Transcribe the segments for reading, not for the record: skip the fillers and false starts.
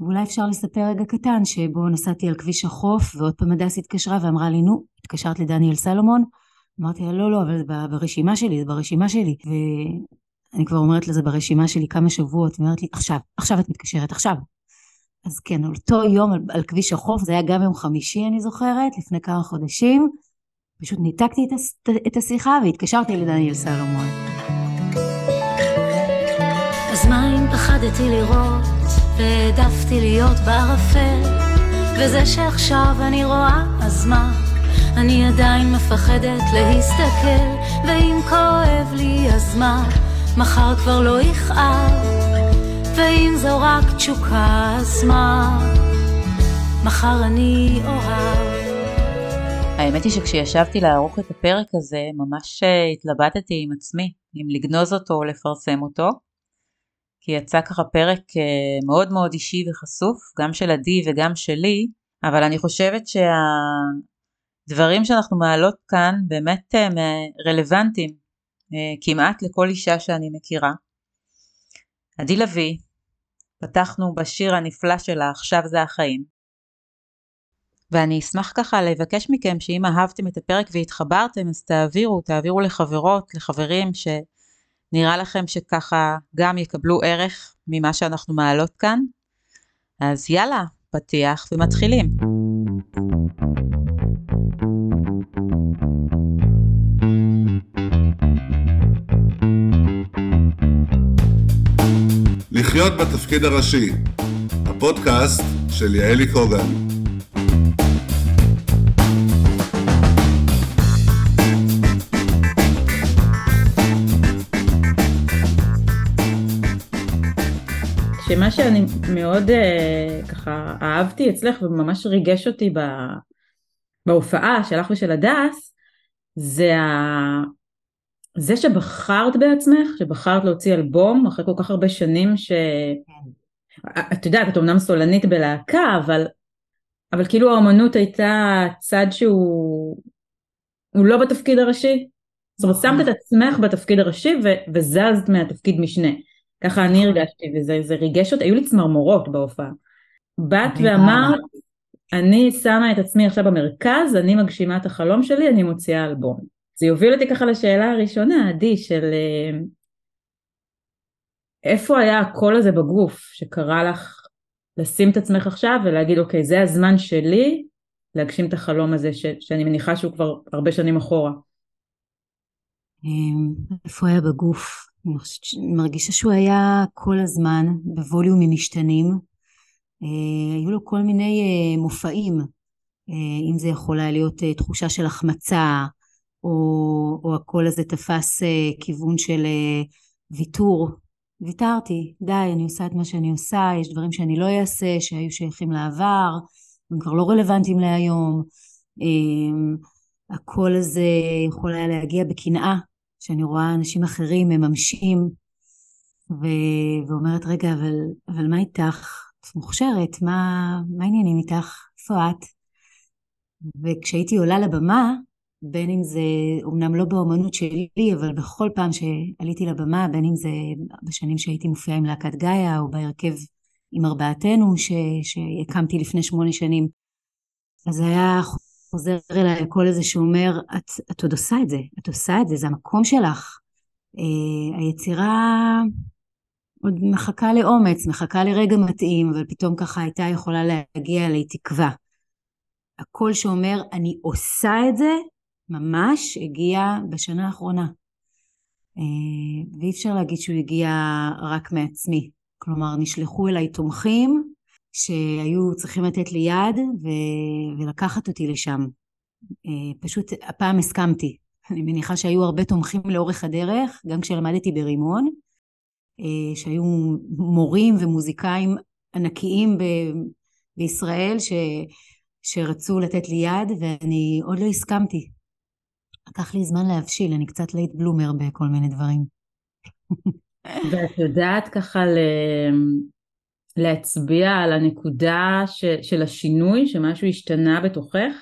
ואולי אפשר לספר רגע קטן שבו נסעתי על כביש החוף, ועוד פעם הדס התקשרה ואמרה לי, נו, התקשרת לדניאל סלומון? אמרתי לה, לא, אבל זה ברשימה שלי. ואני כבר אומרת לה, זה ברשימה שלי כמה שבועות, ואומרת לי, עכשיו את מתקשרת, עכשיו. אז כן, אותו יום על כביש החוף, זה היה גם יום חמישי, אני זוכרת, לפני כמה חודשים, פשוט ניתקתי את השיחה, והתקשרתי לדניאל סלומון. אז מה אם פחדתי לראות? והעדפתי להיות בערפל, וזה שעכשיו אני רואה, אז מה? אני עדיין מפחדת להסתכל, ואם כואב לי, אז מה? מחר כבר לא יכאב, ואם זו רק תשוקה, אז מה? מחר אני אוהב. האמת היא שכשישבתי לערוך את הפרק הזה, ממש התלבטתי עם עצמי, אם לגנוז אותו או לפרסם אותו, כי יצא ככה פרק מאוד מאוד אישי וחשוף, גם של עדי וגם שלי, אבל אני חושבת שהדברים שאנחנו מעלות כאן באמת רלוונטיים, כמעט לכל אישה שאני מכירה. עדי לביא, פתחנו בשיר הנפלא שלה, עכשיו זה החיים. ואני אשמח ככה לבקש מכם שאם אהבתם את הפרק והתחברתם, אז תעבירו לחברות, לחברים ש... נראה לכם שככה גם יקבלו ערך ממה שאנחנו מעלות כאן? אז יאללה, פתיח ומתחילים. לחיות בתפקיד הראשי, הפודקאסט של יעלי קוגן. שמה שאני מאוד ככה אהבתי אצלך וממש ריגש אותי בהופעה שלך ושל הדס, זה שבחרת בעצמך, שבחרת להוציא אלבום אחרי כל כך הרבה שנים ש... את יודעת, את אומנם סולנית בלהקה, אבל כאילו האמנות הייתה צד שהוא לא בתפקיד הראשי. זאת אומרת, שמת את עצמך בתפקיד הראשי וזזת מהתפקיד משנה. ככה אני הרגשתי, וזה ריגש אותי, היו לי צמרמורות בהופעה. באת ואמרת, אני שמה את עצמי עכשיו במרכז, אני מגשימה את החלום שלי, אני מוציאה אלבום. זה יוביל אותי ככה לשאלה הראשונה, עדי, של איפה היה הקול הזה בגוף, שקרא לך לשים את עצמך עכשיו, ולהגיד, אוקיי, זה הזמן שלי, להגשים את החלום הזה, שאני מניחה שהוא כבר הרבה שנים אחורה. איפה היה בגוף? אני מרגישה שהוא היה כל הזמן בווליומים משתנים, היו לו כל מיני מופעים, אם זה יכולה להיות תחושה של החמצה, או הכל הזה תפס כיוון של ויתור, ויתרתי, די, אני עושה את מה שאני עושה, יש דברים שאני לא אעשה, שהיו שייכים לעבר, הם כבר לא רלוונטיים להיום, הכל הזה יכול היה להגיע בקנאה, שאני רואה אנשים אחרים מממשים, ואומרת, רגע, אבל מה איתך? את מוכשרת, מה העניינים איתך? איפה את? וכשהייתי עולה לבמה, בין אם זה, אמנם לא באומנות שלי, אבל בכל פעם שעליתי לבמה, בין אם זה בשנים שהייתי מופיעה עם להקת גאיה, או בהרכב עם ארבעתנו, שהקמתי לפני 8 שנים, אז היה... חוזר אליי כל איזה שאומר, את עוד עושה את זה, את עושה את זה, זה המקום שלך. היצירה עוד מחכה לאומץ, מחכה לרגע מתאים, אבל פתאום ככה הייתה יכולה להגיע אליי תקווה. הכל שאומר, אני עושה את זה, ממש הגיע בשנה האחרונה. ואי אפשר להגיד שהוא הגיע רק מעצמי. כלומר, נשלחו אליי תומכים, שהיו צריכים לתת לי יד ולקחת אותי לשם. פשוט הפעם הסכמתי. אני מניחה שהיו הרבה תומכים לאורך הדרך, גם כשלמדתי ברימון, שהיו מורים ומוזיקאים ענקיים בישראל שרצו לתת לי יד, ואני עוד לא הסכמתי. לקח לי זמן להבשיל, אני קצת לייט בלומר בכל מיני דברים. ואת יודעת ככה להצביע על הנקודה של השינוי, שמשהו השתנה בתוכך,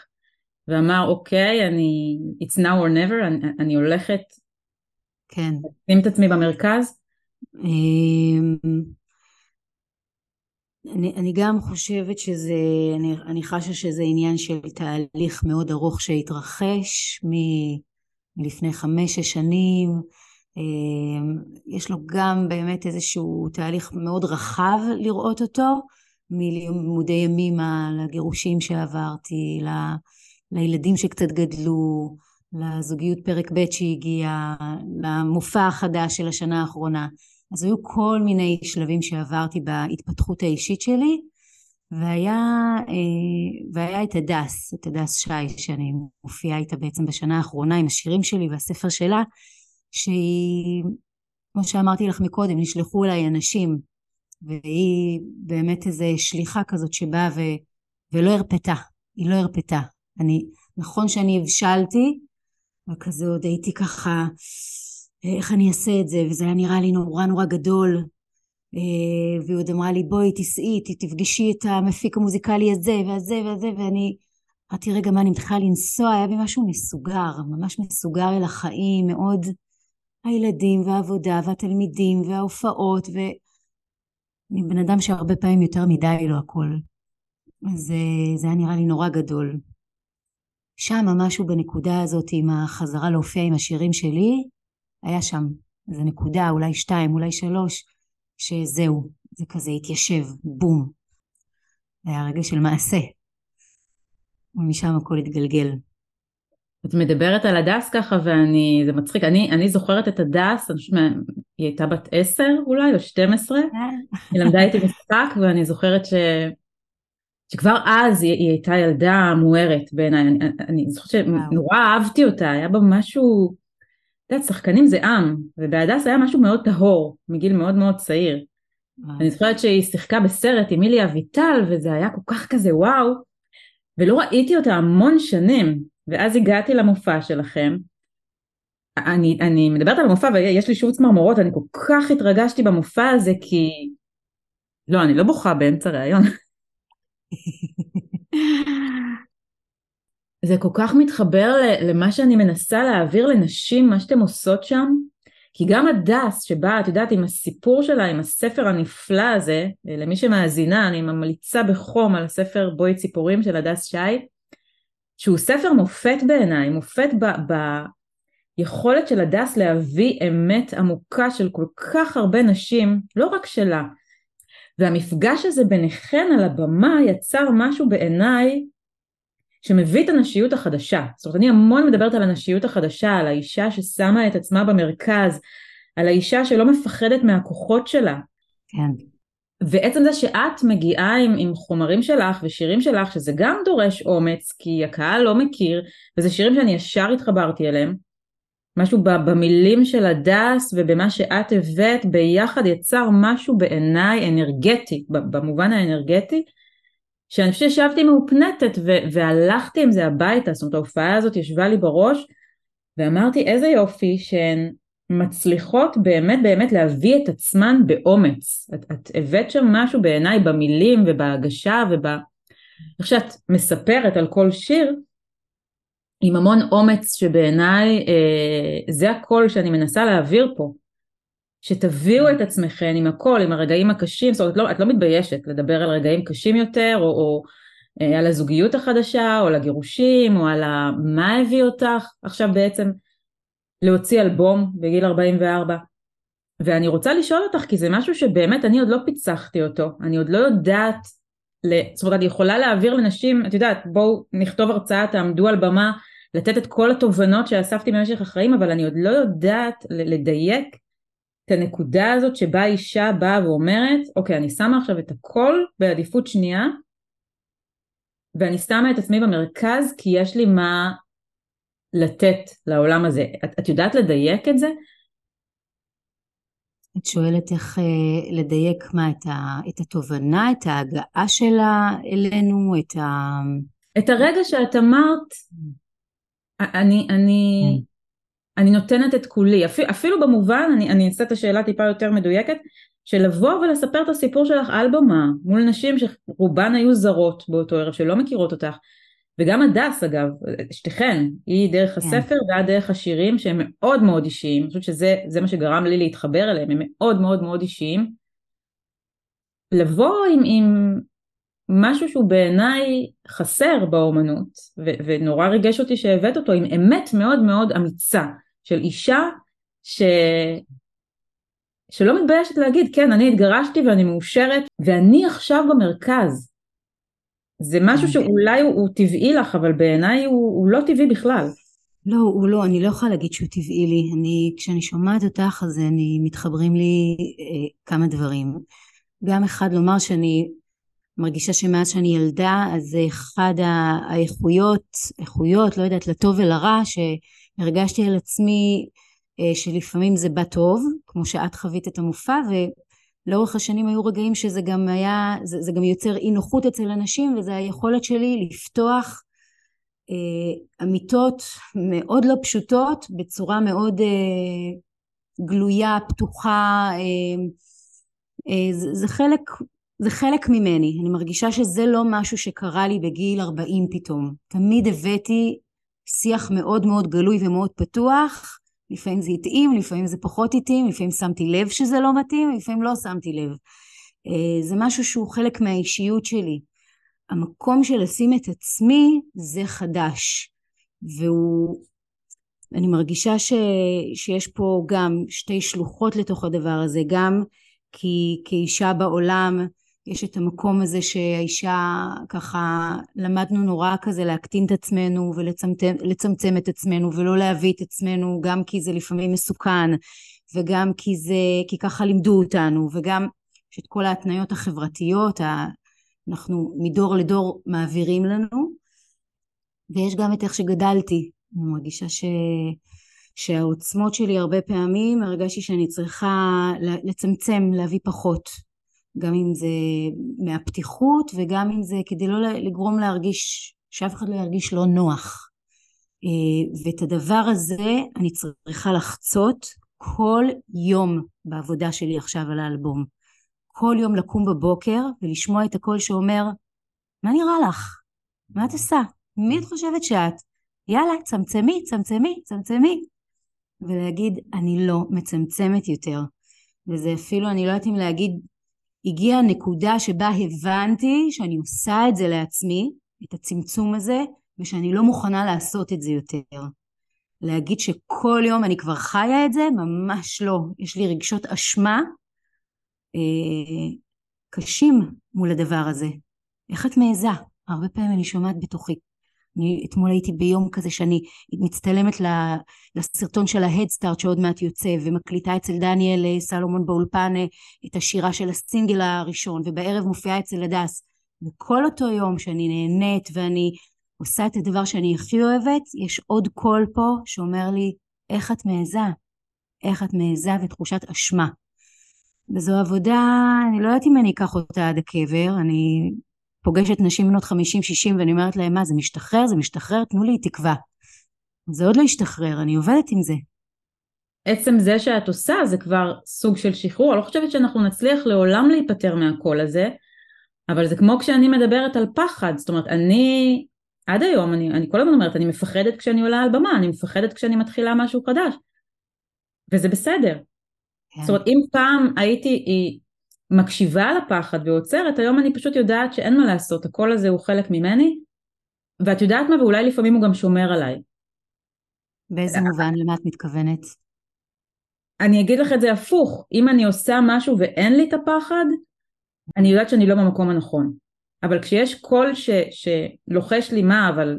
ואמר, אוקיי, it's now or never, אני הולכת, כן. שים את עצמי במרכז? אני גם חושבת שזה, אני חשה שזה עניין של תהליך מאוד ארוך שהתרחש מלפני 5-6 שנים, יש לו גם באמת איזשהו תהליך מאוד רחב לראות אותו, מלימודי ימימה, לגירושים שעברתי, לילדים שקצת גדלו, לזוגיות פרק ב' שהגיעה, למופע החדש של השנה האחרונה. אז היו כל מיני שלבים שעברתי בהתפתחות האישית שלי, והיה את הדס שי, שאני מופיעה איתה בעצם בשנה האחרונה, עם השירים שלי והספר שלה, שהיא, כמו שאמרתי לך מקודם, נשלחו אליי אנשים, והיא באמת איזו שליחה כזאת שבאה ולא הרפתה, היא לא הרפתה. נכון שאני הבשלתי, וכזה עוד הייתי ככה, איך אני אעשה את זה, וזה היה נראה לי נורא גדול, והיא עוד אמרה לי, בואי תסעי, תפגשי את המפיק המוזיקלי הזה, והזה, ואני, ראיתי רגע מה אני מתחילה לנסוע, היה בי משהו מסוגר, ממש מסוגר אל החיים, מאוד הילדים והעבודה והתלמידים וההופעות, אני בן אדם שהרבה פעמים יותר מדי לו הכל, אז זה היה נראה לי נורא גדול. שם משהו בנקודה הזאת עם החזרה להופיע עם השירים שלי, היה שם איזו נקודה, אולי 2, אולי 3, שזהו, זה כזה התיישב, בום. זה היה רגע של מעשה. ומשם הכל התגלגל. את מדברת על הדס ככה, זה מצחיק, אני זוכרת את הדס, היא הייתה בת 10 אולי, או 12, היא למדה איתי משחק, ואני זוכרת שכבר אז היא הייתה ילדה מוארת בעיניי, אני זוכרת שנורא אהבתי אותה, היה בה משהו, שחקנים זה עם, ובהדס היה משהו מאוד טהור, מגיל מאוד צעיר, אני זוכרת שהיא שיחקה בסרט עם מילי אביטל, וזה היה כל כך כזה וואו, ולא ראיתי אותה המון שנים, ואז הגעתי למופע שלכם, אני מדברת על המופע, ויש לי שוב צמרמורות, אני כל כך התרגשתי במופע הזה, כי, לא, אני לא בוכה באמצע ראיון. זה כל כך מתחבר למה שאני מנסה להעביר לנשים, מה שאתם עושות שם, כי גם הדס שבאה, את יודעת, עם הסיפור שלה, עם הספר הנפלא הזה, למי שמאזינה, אני ממליצה בחום על הספר בואי ציפורים של הדס שי, שהוא ספר מופת בעיניי, מופת ביכולת של הדס להביא אמת עמוקה של כל כך הרבה נשים, לא רק שלה. והמפגש הזה ביניכן על הבמה יצר משהו בעיניי שמביא את הנשיות החדשה. זאת אומרת, אני המון מדברת על הנשיות החדשה, על האישה ששמה את עצמה במרכז, על האישה שלא מפחדת מהכוחות שלה. כן. ועצם זה שאת מגיעה עם חומרים שלך ושירים שלך, שזה גם דורש אומץ, כי הקהל לא מכיר, וזה שירים שאני ישר התחברתי אליהם, משהו במילים של הדס ובמה שאת הבאת, ביחד יצר משהו בעיניי אנרגטי, במובן האנרגטי, שאני חושבת שישבתי מאופנתת והלכתי עם זה הביתה, זאת אומרת ההופעה הזאת ישבה לי בראש, ואמרתי איזה יופי שהן, מצליחות באמת להביא את עצמן באומץ. את הבאת שם משהו בעיניי במילים ובהגשה איך שאת מספרת על כל שיר, עם המון אומץ שבעיניי, זה הכל שאני מנסה להעביר פה, שתביאו את עצמכן עם הכל, עם הרגעים הקשים, זאת אומרת, את לא מתביישת לדבר על רגעים קשים יותר, או על הזוגיות החדשה, או על הגירושים, או על מה הביא אותך, עכשיו בעצם, להוציא אלבום בגיל 44, ואני רוצה לשאול אותך, כי זה משהו שבאמת אני עוד לא פיצחתי אותו, אני עוד לא יודעת, זאת אומרת, אני יכולה להעביר לנשים, את יודעת, בואו נכתוב הרצאה, תעמדו על במה, לתת את כל התובנות שאספתי במשך החיים, אבל אני עוד לא יודעת לדייק את הנקודה הזאת, שבה אישה באה ואומרת, אוקיי, אני שמה עכשיו את הכל בעדיפות שנייה, ואני שמה את עצמי במרכז, כי יש לי מה לתת לעולם הזה. את יודעת לדייק את זה? את שואלת איך לדייק מה? את התובנה, את ההגעה שלה אלינו, את הרגע שאת אמרת, אני נותנת את כולי, אפילו במובן, אני אעשה את השאלה טיפה יותר מדויקת, שלבוא ולספר את הסיפור שלך על במה, מול נשים שרובן היו זרות באותו ערב, שלא מכירות אותך, וגם הדס אגב, שתיכן, היא דרך הספר ועד דרך השירים שהם מאוד אישיים, אני חושבת שזה מה שגרם לי להתחבר אליהם, הם מאוד אישיים, לבוא עם משהו שהוא בעיניי חסר באומנות, ונורא ריגש אותי שהבאת אותו, עם אמת מאוד מאוד אמיצה, של אישה שלא מתביישת להגיד, כן, אני התגרשתי ואני מאושרת, ואני עכשיו במרכז. זה משהו שאולי הוא טבעי לך, אבל בעיניי הוא לא טבעי בכלל. לא, הוא לא, אני לא יכולה להגיד שהוא טבעי לי. כשאני שומעת אותך, אז מתחברים לי כמה דברים. גם אחד לומר שאני מרגישה שמאז שאני ילדה, אז אחד האיכויות, לא יודעת, לטוב ולרע, שהרגשתי על עצמי שלפעמים זה בא טוב, כמו שאת חווית את המופע, ולאורך השנים היו רגעים שזה גם היה, זה גם יוצר אי נוחות אצל אנשים, וזה היכולת שלי לפתוח אמיתות מאוד לא פשוטות, בצורה מאוד גלויה, פתוחה, זה חלק ממני. אני מרגישה שזה לא משהו שקרה לי בגיל 40 פתאום. תמיד הבאתי שיח מאוד מאוד גלוי ומאוד פתוח, לפעמים זה התאים, לפעמים זה פחות התאים, לפעמים שמתי לב שזה לא מתאים, לפעמים לא שמתי לב. זה משהו שהוא חלק מהאישיות שלי. המקום של לשים את עצמי זה חדש, אני מרגישה שיש פה גם שתי שלוחות לתוך הדבר הזה, גם כי כאישה בעולם יש את המקום הזה שהאישה ככה למדנו נורא כזה להקטין את עצמנו ולצמצם את עצמנו ולא להביא את עצמנו, גם כי זה לפעמים מסוכן וגם כי ככה לימדו אותנו, וגם שאת כל ההתניות החברתיות אנחנו מדור לדור מעבירים לנו, ויש גם את איך שגדלתי. אני מרגישה שהעוצמות שלי הרבה פעמים הרגשתי שאני צריכה לצמצם, להביא פחות, גם אם זה מהפתיחות וגם אם זה כדי לא לגרום להרגיש, שאף אחד לא ירגיש לא נוח. ואת הדבר הזה אני צריכה לחצות כל יום בעבודה שלי עכשיו על האלבום. כל יום לקום בבוקר ולשמוע את הקול שאומר, מה נראה לך? מה את עושה? מי את חושבת שאת? יאללה, צמצמי, צמצמי, צמצמי. ולהגיד, אני לא מצמצמת יותר. וזה אפילו, אני לא יודעת אם להגיד, הגיעה נקודה שבה הבנתי שאני עושה את זה לעצמי, את הצמצום הזה, ושאני לא מוכנה לעשות את זה יותר. להגיד שכל יום אני כבר חיה את זה, ממש לא. יש לי רגשות אשמה קשים מול הדבר הזה. איך את מעיזה? הרבה פעמים אני שומעת בתוכי. אתמול הייתי ביום כזה שאני מצטלמת לסרטון של ההדסטארט שעוד מעט יוצא, ומקליטה אצל דניאל סלומון באולפן את השירה של הסינגל הראשון, ובערב מופיעה אצל הדס. וכל אותו יום שאני נהנית ואני עושה את הדבר שאני הכי אוהבת, יש עוד קול פה שאומר לי, איך את מעיזה? איך את מעיזה? ותחושת אשמה. וזו עבודה, אני לא יודעת אם אני אקח אותה עד הקבר, אני פוגשת נשים בנות 50-60 ואני אומרת להם, מה, זה משתחרר, תנו לי תקווה. זה עוד לא ישתחרר, אני עובדת עם זה. עצם זה שאת עושה זה כבר סוג של שחרור, אני לא חושבת שאנחנו נצליח לעולם להיפטר מהקול הזה, אבל זה כמו כשאני מדברת על פחד, זאת אומרת, אני עד היום, אני כל הזמן אומרת, אני מפחדת כשאני עולה על במה, אני מפחדת כשאני מתחילה משהו חדש, וזה בסדר. כן. זאת אומרת, אם פעם הייתי מקשיבה לפחד ועוצרת, היום אני פשוט יודעת שאין מה לעשות, הכל הזה הוא חלק ממני, ואת יודעת מה, ואולי לפעמים הוא גם שומר עליי. באיזה מובן, למה את מתכוונת? אני אגיד לך את זה הפוך, אם אני עושה משהו ואין לי את הפחד, אני יודעת שאני לא במקום הנכון. אבל כשיש קול שלוחש לי מה, אבל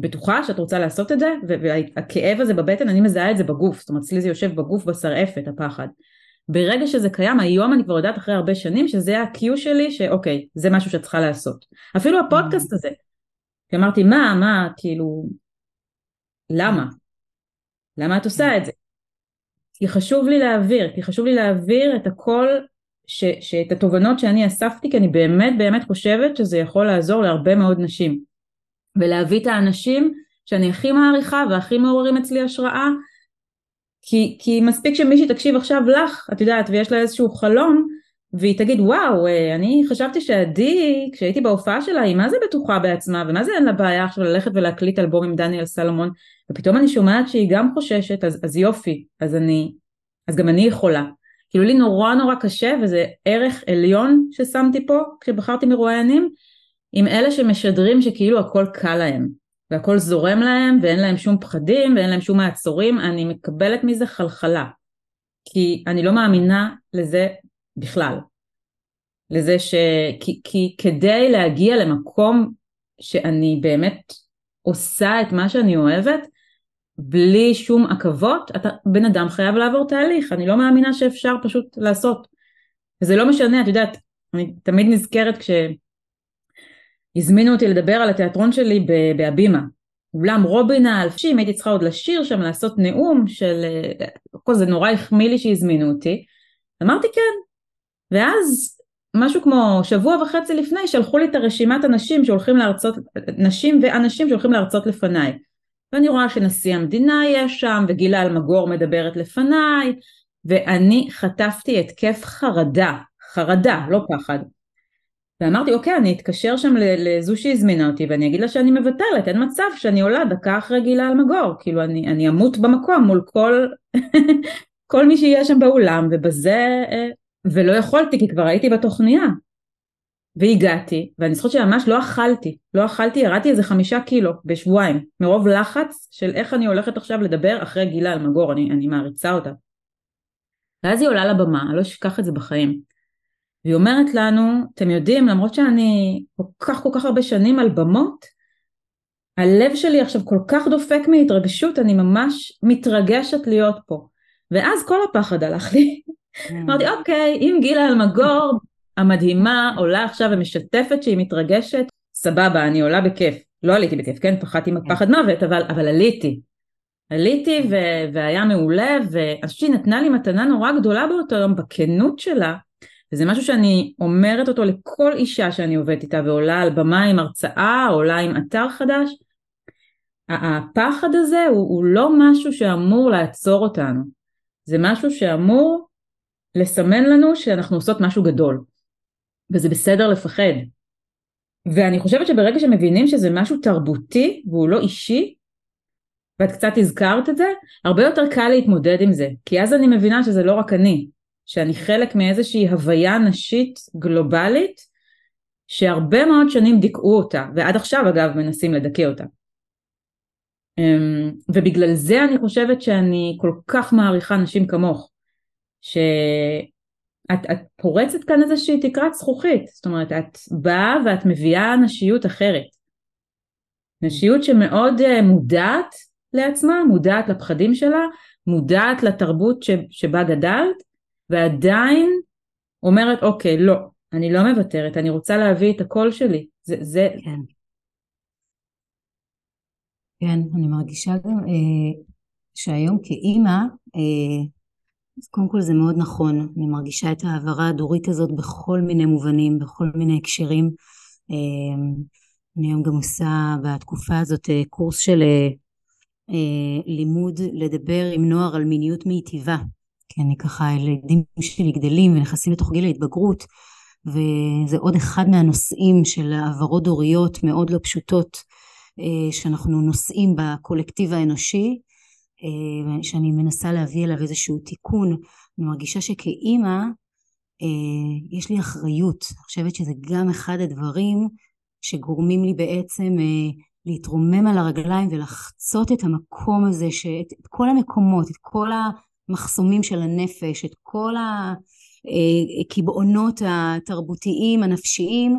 בטוחה שאת רוצה לעשות את זה, והכאב הזה בבטן, אני מזהה את זה בגוף, זאת אומרת, אצלי זה יושב בגוף בשרעפת, הפחד. ברגע שזה קיים, היום אני כבר יודעת אחרי הרבה שנים, שזה הקיו שלי, שאוקיי, זה משהו שצריכה לעשות. אפילו הפודקאסט הזה, אמרתי, מה, כאילו, למה? למה את עושה את זה? כי חשוב לי להעביר את הכל, את התובנות שאני אספתי, כי אני באמת באמת חושבת שזה יכול לעזור להרבה מאוד נשים. ולהביא את האנשים שאני הכי מעריכה, והכי מעוררים אצלי השראה, כי מספיק שמישהי תקשיב עכשיו לך, את יודעת, ויש לה איזשהו חלום, והיא תגיד, וואו, אני חשבתי שעדי, כשהייתי בהופעה שלה, היא מה זה בטוחה בעצמה, ומה זה אין לה בעיה עכשיו ללכת ולהקליט אלבום עם דניאל סלומון, ופתאום אני שומעת שהיא גם חוששת, אז יופי, אז גם אני יכולה. כאילו לי נורא נורא קשה, וזה ערך עליון ששמתי פה, כשבחרתי מרואיינים, עם אלה שמשדרים שכאילו הכל קל להם, והכל זורם להם, ואין להם שום פחדים, ואין להם שום מעצורים, אני מקבלת מזה חלחלה, כי אני לא מאמינה לזה בכלל, לזה כי כדי להגיע למקום שאני באמת עושה את מה שאני אוהבת, בלי שום עכבות, אתה בן אדם חייב לעבור תהליך, אני לא מאמינה שאפשר פשוט לעשות, וזה לא משנה, את יודעת, אני תמיד נזכרת כשהזמינו אותי לדבר על התיאטרון שלי בהבימה, אולם רובין האלפשים, הייתי צריכה עוד לשיר שם, לעשות נאום של, זה נורא החמיא לי שהזמינו אותי, אמרתי כן, ואז משהו כמו שבוע וחצי לפני, שלחו לי את הרשימת הנשים שהולכים להרצות, נשים ואנשים שהולכים להרצות לפניי, ואני רואה שנשיא המדינה יש שם, וגילה אלמגור מדברת לפניי, ואני חטפתי התקף חרדה, לא פחד. ואמרתי, אוקיי, אני אתקשר שם לזו שהזמינה אותי, ואני אגיד לה שאני מבטלת, אין מצב שאני עולה דקה אחרי גילה אלמגור, כאילו אני אמות במקום מול כל מי שיהיה שם באולם, ובזה, ולא יכולתי, כי כבר הייתי בתוכניה. והגעתי, ואני זוכרת שממש לא אכלתי, ירדתי איזה 5 קילו בשבועיים, מרוב לחץ של איך אני הולכת עכשיו לדבר אחרי גילה אלמגור, אני מעריצה אותה. ואז היא עולה לבמה, אני לא אשכח את זה בחיים, והיא אומרת לנו, אתם יודעים, למרות שאני כל כך הרבה שנים על במות, הלב שלי עכשיו כל כך דופק מהתרגשות, אני ממש מתרגשת להיות פה. ואז כל הפחד הלך לי, אמרתי, אוקיי, אם גילה אלמגור, המדהימה עולה עכשיו ומשתפת שהיא מתרגשת, סבבה, אני עולה בכיף, לא עליתי בכיף, כן, פחדתי מפחד מוות, אבל עליתי והיה מעולה, והשי נתנה לי מתנה נורא גדולה באותו יום, בכנות שלה, וזה משהו שאני אומרת אותו לכל אישה שאני עובדת איתה, ועולה על במה עם הרצאה, עולה עם אתר חדש, הפחד הזה הוא לא משהו שאמור לעצור אותנו, זה משהו שאמור לסמן לנו שאנחנו עושות משהו גדול, וזה בסדר לפחד. ואני חושבת שברגע שמבינים שזה משהו תרבותי, והוא לא אישי, ואת קצת הזכרת את זה, הרבה יותר קל להתמודד עם זה, כי אז אני מבינה שזה לא רק אני, שאני חלק מאיזושהי הוויה נשית גלובלית, שהרבה מאוד שנים דיכאו אותה, ועד עכשיו אגב מנסים לדכא אותה. ובגלל זה אני חושבת שאני כל כך מעריכה נשים כמוך, שאת פורצת כאן איזושהי תקרת זכוכית, זאת אומרת, את באה ואת מביאה נשיות אחרת. נשיות שמאוד מודעת לעצמה, מודעת לפחדים שלה, מודעת לתרבות שבה גדלת, ועדיין אומרת, אוקיי, לא, אני לא מוותרת, אני רוצה להביא את הקול שלי. זה... כן, אני מרגישה גם שהיום כאימא, אז קודם כל זה מאוד נכון, אני מרגישה את העברה הדורית הזאת בכל מיני מובנים, בכל מיני הקשרים. אני היום גם עושה בתקופה הזאת קורס של לימוד לדבר עם נוער על מיניות מיטיבה, כי אני ככה, הילדים שלי גדלים ונכנסים לתוך גיל ההתבגרות, וזה עוד אחד מהנושאים של העברות דוריות מאוד לא פשוטות, שאנחנו נושאים בקולקטיב האנושי, שאני מנסה להביא אליו איזשהו תיקון. אני מרגישה שכאימא יש לי אחריות, אני חושבת שזה גם אחד הדברים שגורמים לי בעצם להתרומם על הרגליים ולחצות את המקום הזה, את כל המקומות, את כל המחסומים של הנפש, את כל הקיבעונות התרבותיים, הנפשיים,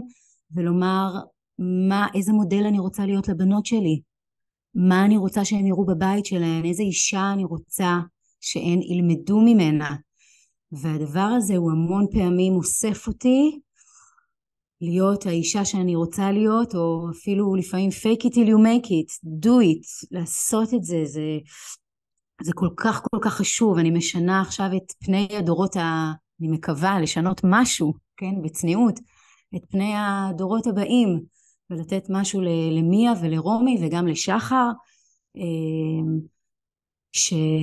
ולומר איזה מודל אני רוצה להיות לבנות שלי, מה אני רוצה שהם יראו בבית שלהם, איזה אישה אני רוצה שהן ילמדו ממנה. והדבר הזה הוא המון פעמים אוסף אותי להיות האישה שאני רוצה להיות, או אפילו לפעמים fake it till you make it, do it, לעשות את זה, זה כל כך חשוב. אני משנה עכשיו את פני הדורות, אני מקווה לשנות משהו, כן, בצניעות, את פני הדורות הבאים, ולתת משהו למיה ולרומי וגם לשחר,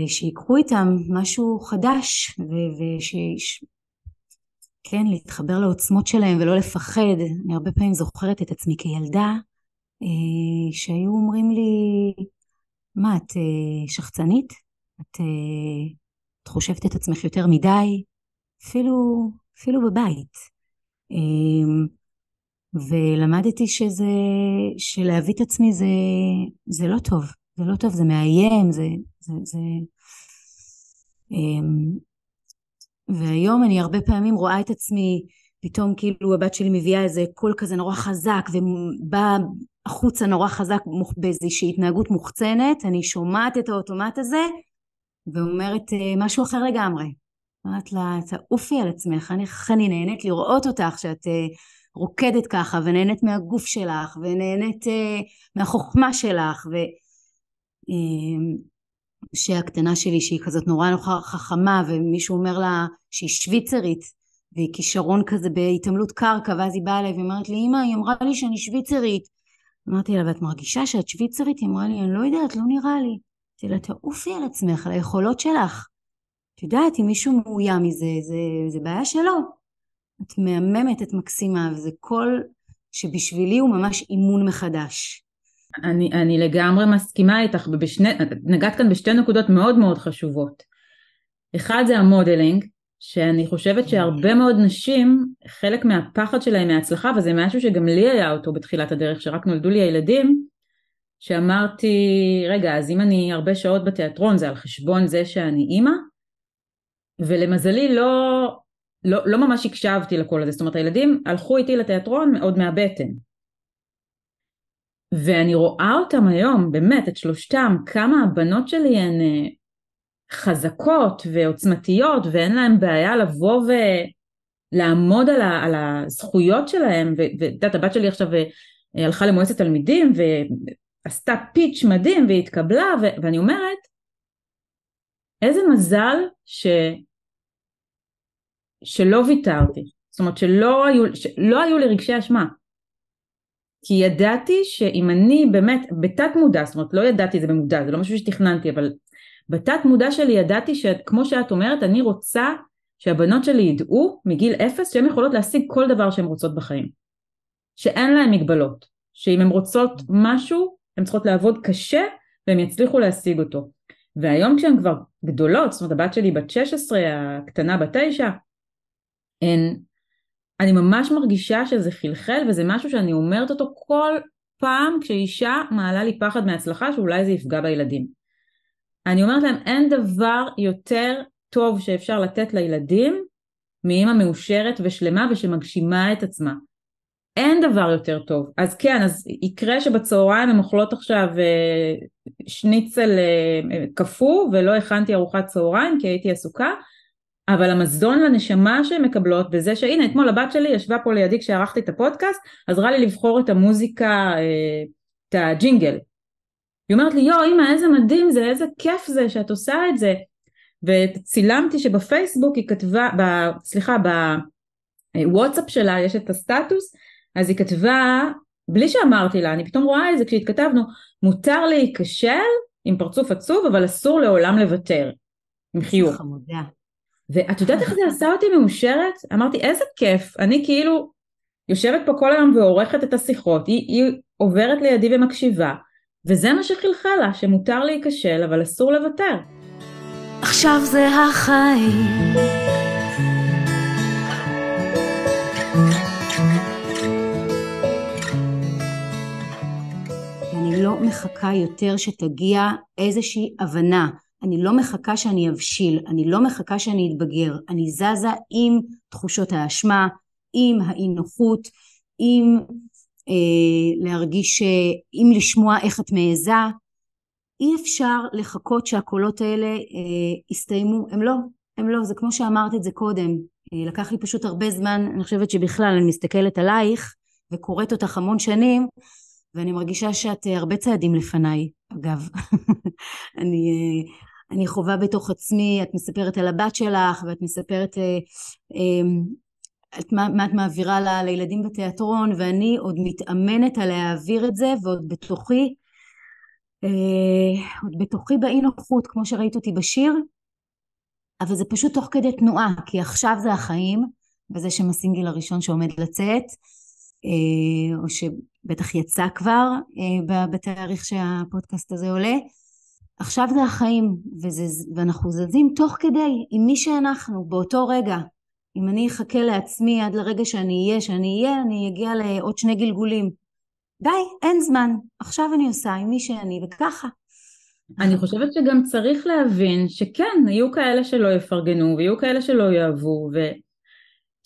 שיקחו איתם משהו חדש, כן, להתחבר לעוצמות שלהם ולא לפחד. אני הרבה פעמים זוכרת את עצמי כילדה, שהיו אומרים לי, מה, את שחצנית? את חושבת את עצמך יותר מדי? אפילו בבית. ולמדתי שזה, שלהביא את עצמי זה לא טוב, זה לא טוב, זה מאיים, זה והיום אני הרבה פעמים רואה את עצמי, פתאום כאילו הבת שלי מביאה איזה קול כזה נורא חזק, ובא החוצה נורא חזק באיזושהי התנהגות מוחצנת, אני שומעת את האוטומט הזה, ואומרת משהו אחר לגמרי. אומרת לה, תעופי על עצמך, אני נהנית לראות אותך, שאת רוקדת ככה, ונהנית מהגוף שלך, ונהנית מהחוכמה שלך, שהקטנה שלי שהיא כזאת נורא נורא חכמה, ומישהו אומר לה שהיא שוויצרית, והיא כישרון כזה בהתעמלות קרקע, ואז היא באה אליי ואומרת לי, אמא, היא אמרה לי שאני שוויצרית. אמרתי לה, ואת מרגישה שאת שוויצרית? היא אמרה לי, אני לא יודעת, לא נראה לי. אמרתי לה, תעופי על עצמך, על היכולות שלך. את יודעת, אם מישהו מאוים מזה, זה בעיה שלו. את מהממת, את מקסימה, וזה קול שבשבילי הוא ממש אימון מחדש. אני לגמרי מסכימה איתך, נגעת כאן בשתי נקודות מאוד מאוד חשובות. אחד זה המודלינג, שאני חושבת שהרבה מאוד נשים, חלק מהפחד שלהם מההצלחה, וזה משהו שגם לי היה אותו בתחילת הדרך, שרק נולדו לי הילדים, שאמרתי, רגע, אז אם אני הרבה שעות בתיאטרון, זה על חשבון זה שאני אימא, ולמזלי לא ממש הקשבתי לכל הזה, זאת אומרת, הילדים הלכו איתי לתיאטרון מאוד מהבטן, ואני רואה אותם היום, באמת, את שלושתם, כמה הבנות שלי הן חזקות ועוצמתיות, ואין להן בעיה לבוא ולעמוד על הזכויות שלהם, ואת הבת שלי עכשיו הלכה למועצת תלמידים, ועשתה פיץ' מדהים, והיא התקבלה, ואני אומרת, איזה מזל שלא ויתרתי, זאת אומרת, שלא היו לי רגשי אשמה, כי ידעתי שאם אני באמת, בתת מודע, זאת אומרת, לא ידעתי את זה במודע, זה לא משהו שתכננתי, אבל בתת מודע שלי ידעתי שכמו שאת אומרת, אני רוצה שהבנות שלי ידעו מגיל אפס, שהן יכולות להשיג כל דבר שהן רוצות בחיים. שאין להן מגבלות, שאם הן רוצות משהו, הן צריכות לעבוד קשה, והן יצליחו להשיג אותו. והיום כשהן כבר גדולות, זאת אומרת, הבת שלי בת 16, הקטנה בת 9, הן... אני ממש מרגישה שזה חלחל, וזה משהו שאני אומרת אותו כל פעם, כשאישה מעלה לי פחד מההצלחה, שאולי זה יפגע בילדים. אני אומרת להם, אין דבר יותר טוב שאפשר לתת לילדים, מאמא מאושרת ושלמה, ושמגשימה את עצמה. אין דבר יותר טוב. אז כן, אז יקרה שבצהריים הם אוכלות עכשיו שניצל קפוא, ולא הכנתי ארוחת צהריים, כי הייתי עסוקה, אבל המזון לנשמה שהן מקבלות בזה שהנה, אתמול הבת שלי ישבה פה לידי כשערכתי את הפודקאסט, עזרה לי לבחור את המוזיקה, את הג'ינגל. היא אומרת לי, יו, אמא, איזה מדהים זה, איזה כיף זה שאת עושה את זה. וצילמתי שבפייסבוק היא כתבה, סליחה, בוואטסאפ שלה יש את הסטטוס, אז היא כתבה, בלי שאמרתי לה, אני פתאום רואה את זה כשהתכתבנו, מותר להיכשל עם פרצוף עצוב, אבל אסור לעולם לוותר, עם חיוך. חמודה. ואת יודעת איך זה עשה אותי מאושרת? אמרתי, איזה כיף, אני כאילו יושבת פה כל היום ועורכת את השיחות, היא עוברת לידי ומקשיבה, וזה מה שחלחל לה, שמותר להיכשל, אבל אסור לוותר. עכשיו זה החיים. אני לא מחכה יותר שתגיע איזושהי הבנה, אני לא מחכה שאני אבשיל, אני לא מחכה שאני אתבגר, אני זזה עם תחושות האשמה, עם האי-נוחות, עם להרגיש, עם לשמוע איך את מעזה, אי אפשר לחכות שהקולות האלה יסתיימו, הם לא, זה כמו שאמרת את זה קודם, לקח לי פשוט הרבה זמן, אני חושבת שבכלל אני מסתכלת עלייך, וקוראת אותך המון שנים, ואני מרגישה שאת הרבה צעדים לפניי, אגב, אני חובה בתוך עצמי, את מספרת על הבת שלך, ואת מספרת מה את מעבירה לילדים בתיאטרון, ואני עוד מתאמנת על להעביר את זה, ועוד בתוכי באי נוחות, כמו שראית אותי בשיר, אבל זה פשוט תוך כדי תנועה, כי עכשיו זה החיים, וזה שם הסינגל הראשון שעומד לצאת, או שבטח יצא כבר בתאריך שהפודקאסט הזה עולה, עכשיו זה החיים, ואנחנו זזים תוך כדי עם מי שאנחנו באותו רגע, אם אני אחכה לעצמי עד לרגע שאני אהיה, אני אגיע לעוד 2 גלגולים. די, אין זמן, עכשיו אני עושה עם מי שאני, וככה. אני חושבת שגם צריך להבין שכן, היו כאלה שלא יפרגנו, והיו כאלה שלא יאהבו,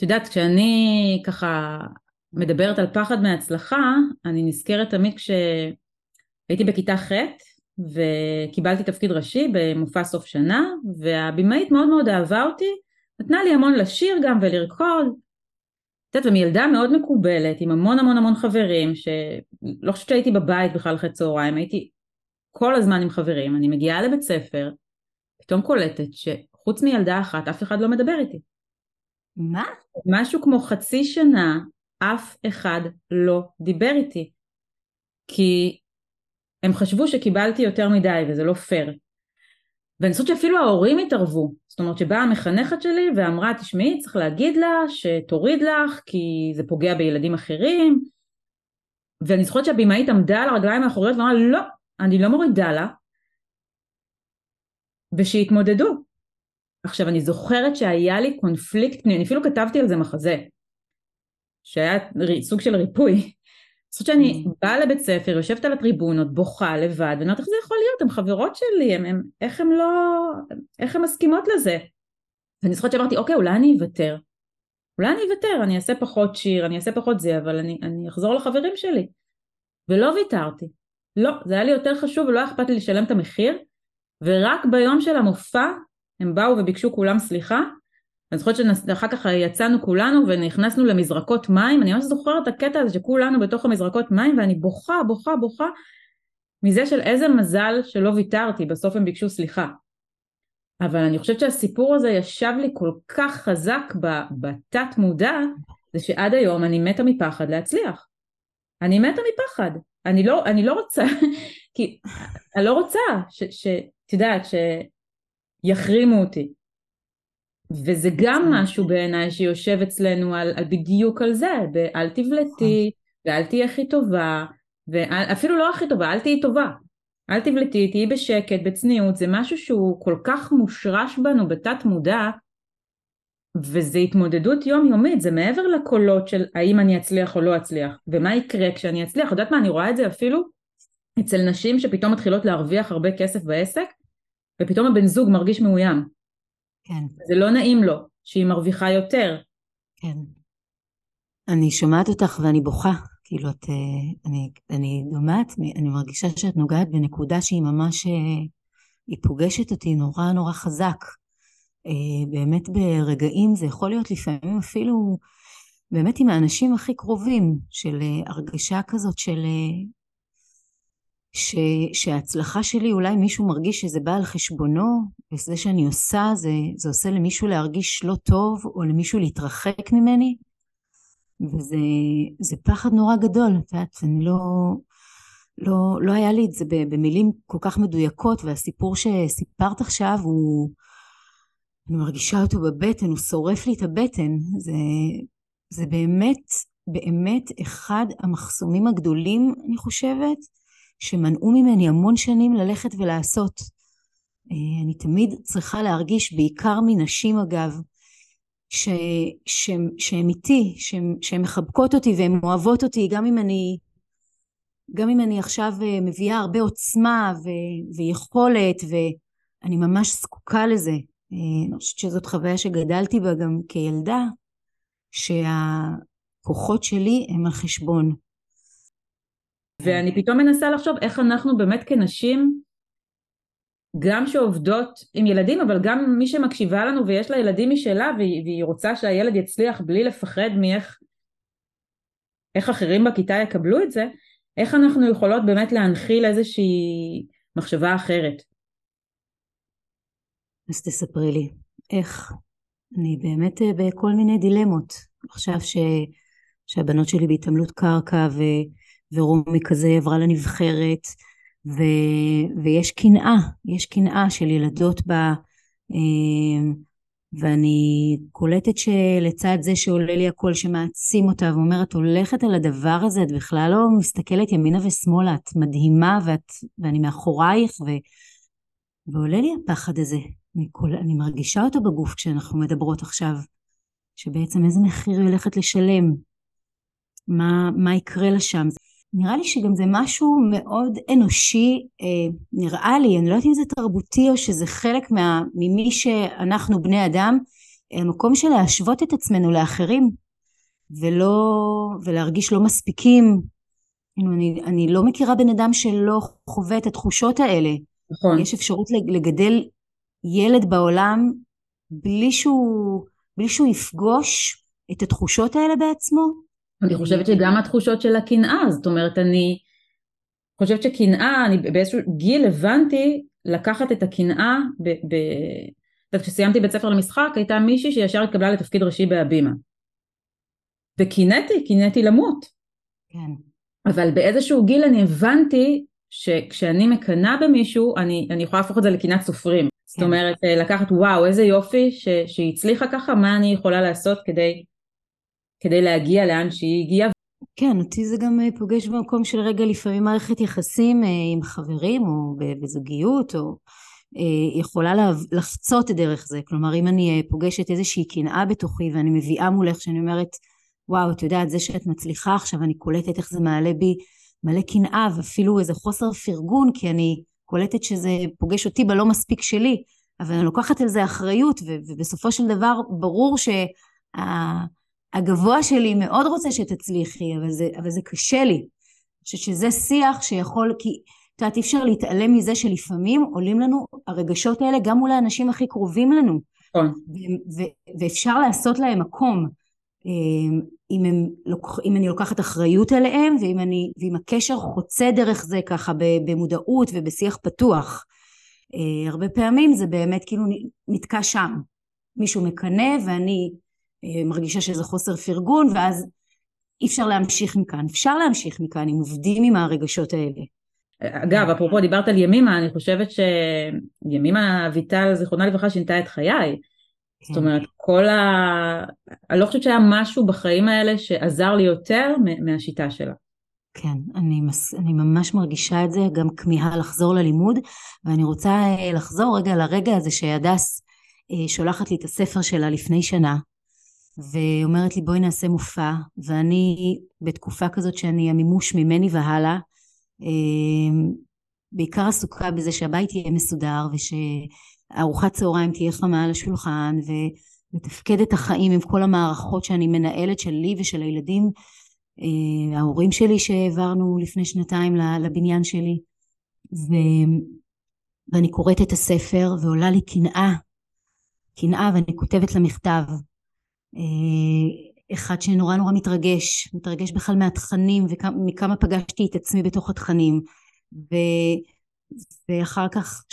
ותדעת, כשאני ככה מדברת על פחד מההצלחה, אני נזכרת תמיד כשהייתי בכיתה ח' וקיבלתי תפקיד ראשי במופע סוף שנה, והבימאית מאוד מאוד אהבה אותי, נתנה לי המון לשיר גם ולרקוד, ומילדה מאוד מקובלת, עם המון המון המון חברים, שלא חושבת שהייתי בבית בכלל אחרי צהריים, הייתי כל הזמן עם חברים, אני מגיעה לבית ספר, פתאום קולטת שחוץ מילדה אחת, אף אחד לא מדבר איתי. מה? משהו כמו חצי שנה, אף אחד לא דיבר איתי, כי הם חשבו שקיבלתי יותר מדי, וזה לא פייר. ואני חושבת שאפילו ההורים התערבו, זאת אומרת שבאה המחנכת שלי ואמרה, תשמעי, צריך להגיד לה שתוריד לך, כי זה פוגע בילדים אחרים, ואני חושבת שהבימאית עמדה על הרגליים האחוריות, ואמרה, לא, אני לא מורידה לה, ושהתמודדו. עכשיו, אני זוכרת שהיה לי קונפליקט, אני אפילו כתבתי על זה מחזה, שהיה סוג של ריפוי, זאת שאני באה לבית ספר, יושבת על הטריבונות, בוכה לבד, ואני אומרת, איך זה יכול להיות? הן חברות שלי, איך הן מסכימות לזה? ואני זוכרת שאמרתי, אוקיי, אולי אני אוותר, אני אעשה פחות שיר, אני אעשה פחות זה, אבל אני אחזור לחברים שלי. ולא ויתרתי. לא, זה היה לי יותר חשוב, ולא אכפת לי לשלם את המחיר, ורק ביום של המופע, הם באו וביקשו כולם סליחה, אני זוכרת שאחר כך יצאנו כולנו ונכנסנו למזרקות מים, אני ממש זוכרת את הקטע הזה שכולנו בתוך המזרקות מים, ואני בוכה, מזה של איזה מזל שלא ויתרתי, בסוף הם ביקשו סליחה. אבל אני חושבת שהסיפור הזה ישב לי כל כך חזק בתת מודע, זה שעד היום אני מתה מפחד להצליח. אני לא רוצה, כי אני לא רוצה שתדעת שיחרימו אותי. וזה גם משהו בעיניי שיושב אצלנו על בדיוק על זה, ואל תבלתי, ואל תהיה הכי טובה, אפילו לא הכי טובה, אל תהיה טובה. אל תבלתי, תהיה בשקט, בצניעות, זה משהו שהוא כל כך מושרש בנו בתת מודע, וזה התמודדות יומיומית, זה מעבר לקולות של האם אני אצליח או לא אצליח, ומה יקרה כשאני אצליח. יודעת מה, אני רואה את זה אפילו אצל נשים שפתאום מתחילות להרוויח הרבה כסף בעסק, ופתאום הבן זוג מרגיש מאוים. כן. זה לא נעים לו, שהיא מרוויחה יותר. כן. אני שומעת אותך ואני בוכה, כאילו את, אני דומעת, אני מרגישה שאת נוגעת בנקודה שהיא ממש, היא פוגשת אותי נורא נורא חזק. באמת ברגעים זה יכול להיות לפעמים אפילו, באמת עם האנשים הכי קרובים, של הרגשה כזאת של, שההצלחה שלי אולי מישהו מרגיש שזה בא על חשבונו, וזה שאני עושה, זה עושה למישהו להרגיש לא טוב, או למישהו להתרחק ממני, וזה פחד נורא גדול, את יודעת, אני לא היה לי את זה במילים כל כך מדויקות, והסיפור שסיפרת עכשיו הוא, אני מרגישה אותו בבטן, הוא שורף לי את הבטן, זה באמת אחד המחסומים הגדולים, אני חושבת, שמנעו ממני המון שנים ללכת ולעשות. אני תמיד צריכה להרגיש, בעיקר מנשים אגב, שהן איתי, שהן מחבקות אותי והן אוהבות אותי, גם אם אני עכשיו מביאה הרבה עוצמה ויכולת, ואני ממש זקוקה לזה. אני חושבת שזאת חוויה שגדלתי בה גם כילדה, שהכוחות שלי הם על חשבון. ואני פתאום מנסה לחשוב איך אנחנו באמת כנשים, גם שעובדות עם ילדים, אבל גם מי שמקשיבה לנו ויש לה ילדים משלה, והיא רוצה שהילד יצליח בלי לפחד איך אחרים בכיתה יקבלו את זה, איך אנחנו יכולות באמת להנחיל איזושהי מחשבה אחרת. אז תספרי לי, איך? אני באמת בכל מיני דילמות. עכשיו שהבנות שלי בהתעמלות קרקע ורומי כזה עברה לנבחרת, ויש קנאה, יש קנאה של ילדות בה, ואני קולטת שלצד זה שעולה לי הכל, שמעצים אותה ואומרת, הולכת על הדבר הזה, את בכלל לא מסתכלת ימינה ושמאלה, את מדהימה, ואני מאחורייך, ועולה לי הפחד הזה, אני מרגישה אותו בגוף כשאנחנו מדברות עכשיו, שבעצם איזה מחיר היא הולכת לשלם, מה יקרה לשם. נראה לי שגם זה משהו מאוד אנושי, נראה לי, אני לא יודעת אם זה תרבותי או שזה חלק ממי שאנחנו בני אדם, המקום של להשוות את עצמנו לאחרים, ולהרגיש לא מספיקים. אני לא מכירה בן אדם שלא חווה את התחושות האלה. נכון. יש אפשרות לגדל ילד בעולם בלי שהוא יפגוש את התחושות האלה בעצמו. אני חושבת שגם התחושות של הקנאה, זאת אומרת, אני חושבת שקנאה, אני באיזשהו גיל הבנתי לקחת את הקנאה, כשסיימתי בית ספר למשחק, הייתה מישהי שישר התקבלה לתפקיד ראשי בהבימה. וקינאתי למות. כן. אבל באיזשהו גיל אני הבנתי שכשאני מקנאה במישהו, אני יכולה להפוך את זה לקנאת סופרים. זאת אומרת, לקחת, וואו, איזה יופי שהיא הצליחה ככה, מה אני יכולה לעשות כדי להגיע לאן שהיא הגיעה. כן, אותי זה גם פוגש במקום של רגע לפעמים מערכת יחסים עם חברים או בזוגיות, או יכולה לחצות דרך זה. כלומר, אם אני פוגשת איזושהי קנאה בתוכי ואני מביאה מולך שאני אומרת, וואו, את יודעת, זה שאת מצליחה עכשיו, אני קולטת איך זה מעלה בי מלא קנאה ואפילו איזה חוסר פרגון, כי אני קולטת שזה פוגש אותי בלא מספיק שלי, אבל אני לוקחת על זה אחריות, ובסופו של דבר ברור הגבוה שלי מאוד רוצה שתצליחי, אבל זה קשה לי. אני חושבת שזה שיח שיכול, כי תעת, אי אפשר להתעלם מזה שלפעמים עולים לנו הרגשות האלה גם מול האנשים הכי קרובים לנו. ואפשר לעשות להם מקום, אם אני לוקחת אחריות עליהם, ואם הקשר חוצה דרך זה ככה במודעות ובשיח פתוח. הרבה פעמים זה באמת כאילו נתקע שם. מישהו מקנה ואני מרגישה שזה חוסר פרגון, ואז אי אפשר להמשיך מכאן. אפשר להמשיך מכאן, אם עובדים עם הרגשות האלה. אגב, אפרופו, דיברת על ימימה, אני חושבת שימימה ויטל, זיכרונה לברכה, שינתה את חיי. זאת אומרת, אני לא חושבת שהיה משהו בחיים האלה שעזר לי יותר מהשיטה שלה. כן, אני ממש מרגישה את זה, גם כמיהה לחזור ללימוד, ואני רוצה לחזור רגע לרגע הזה שהדס שולחת לי את הספר שלה לפני שנה, ואומרת לי בואי נעשה מופע, ואני בתקופה כזאת שאני המימוש ממני והלאה, בעיקר עסוקה בזה שהבית תהיה מסודר, ושארוחת צהריים תהיה חמה על השולחן, ולתפקד את החיים עם כל המערכות שאני מנהלת שלי ושל הילדים, ההורים שלי שהעברנו לפני שנתיים לבניין שלי, ואני קוראת את הספר ועולה לי קנאה, ואני כותבת למכתב, אחד שנורא נורא מתרגש בכלל מהתכנים ומכמה פגשתי את עצמי בתוך התכנים, ואחר כך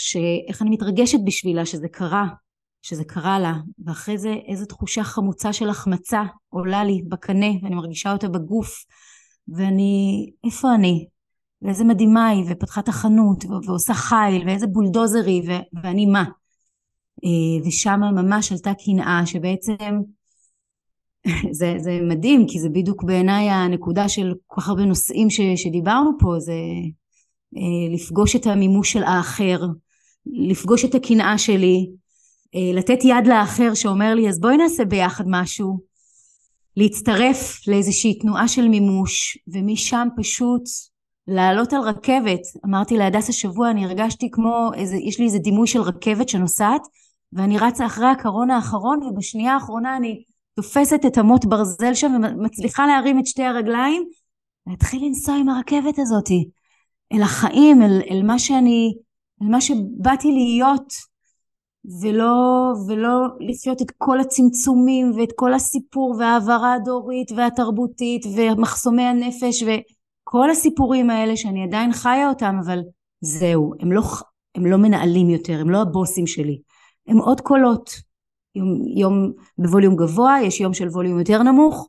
איך אני מתרגשת בשבילה שזה קרה לה, ואחרי זה איזו תחושה חמוצה של החמצה עולה לי בקנה, ואני מרגישה אותה בגוף, ואני איפה אני, ואיזה מדהימה היא, ופתחה את החנות ועושה חיל, ואיזה בולדוזרי, ואני מה, ושם ממש עלתה קנאה שבעצם זה מדהים, כי זה בדיוק בעיניי הנקודה של כל כך הרבה נושאים שדיברנו פה, זה לפגוש את המימוש של האחר, לפגוש את הקנאה שלי, לתת יד לאחר שאומר לי, אז בואי נעשה ביחד משהו, להצטרף לאיזושהי תנועה של מימוש, ומשם פשוט לעלות על רכבת. אמרתי להדס השבוע, אני הרגשתי כמו, יש לי איזה דימוי של רכבת שנוסעת, ואני רצה אחרי הקרון האחרון, ובשנייה האחרונה אני תופסת את אמות ברזל שם, ומצליחה להרים את שתי הרגליים, להתחיל לנסוע עם הרכבת הזאת, אל החיים, אל מה שאני, אל מה שבאתי להיות, ולא לחיות את כל הצמצומים, ואת כל הסיפור, והעברה הדורית, והתרבותית, ומחסומי הנפש, וכל הסיפורים האלה, שאני עדיין חיה אותם, אבל זהו, הם לא מנהלים יותר, הם לא הבוסים שלי, הם עוד קולות, יום בווליום גבוה, יש יום של ווליום יותר נמוך.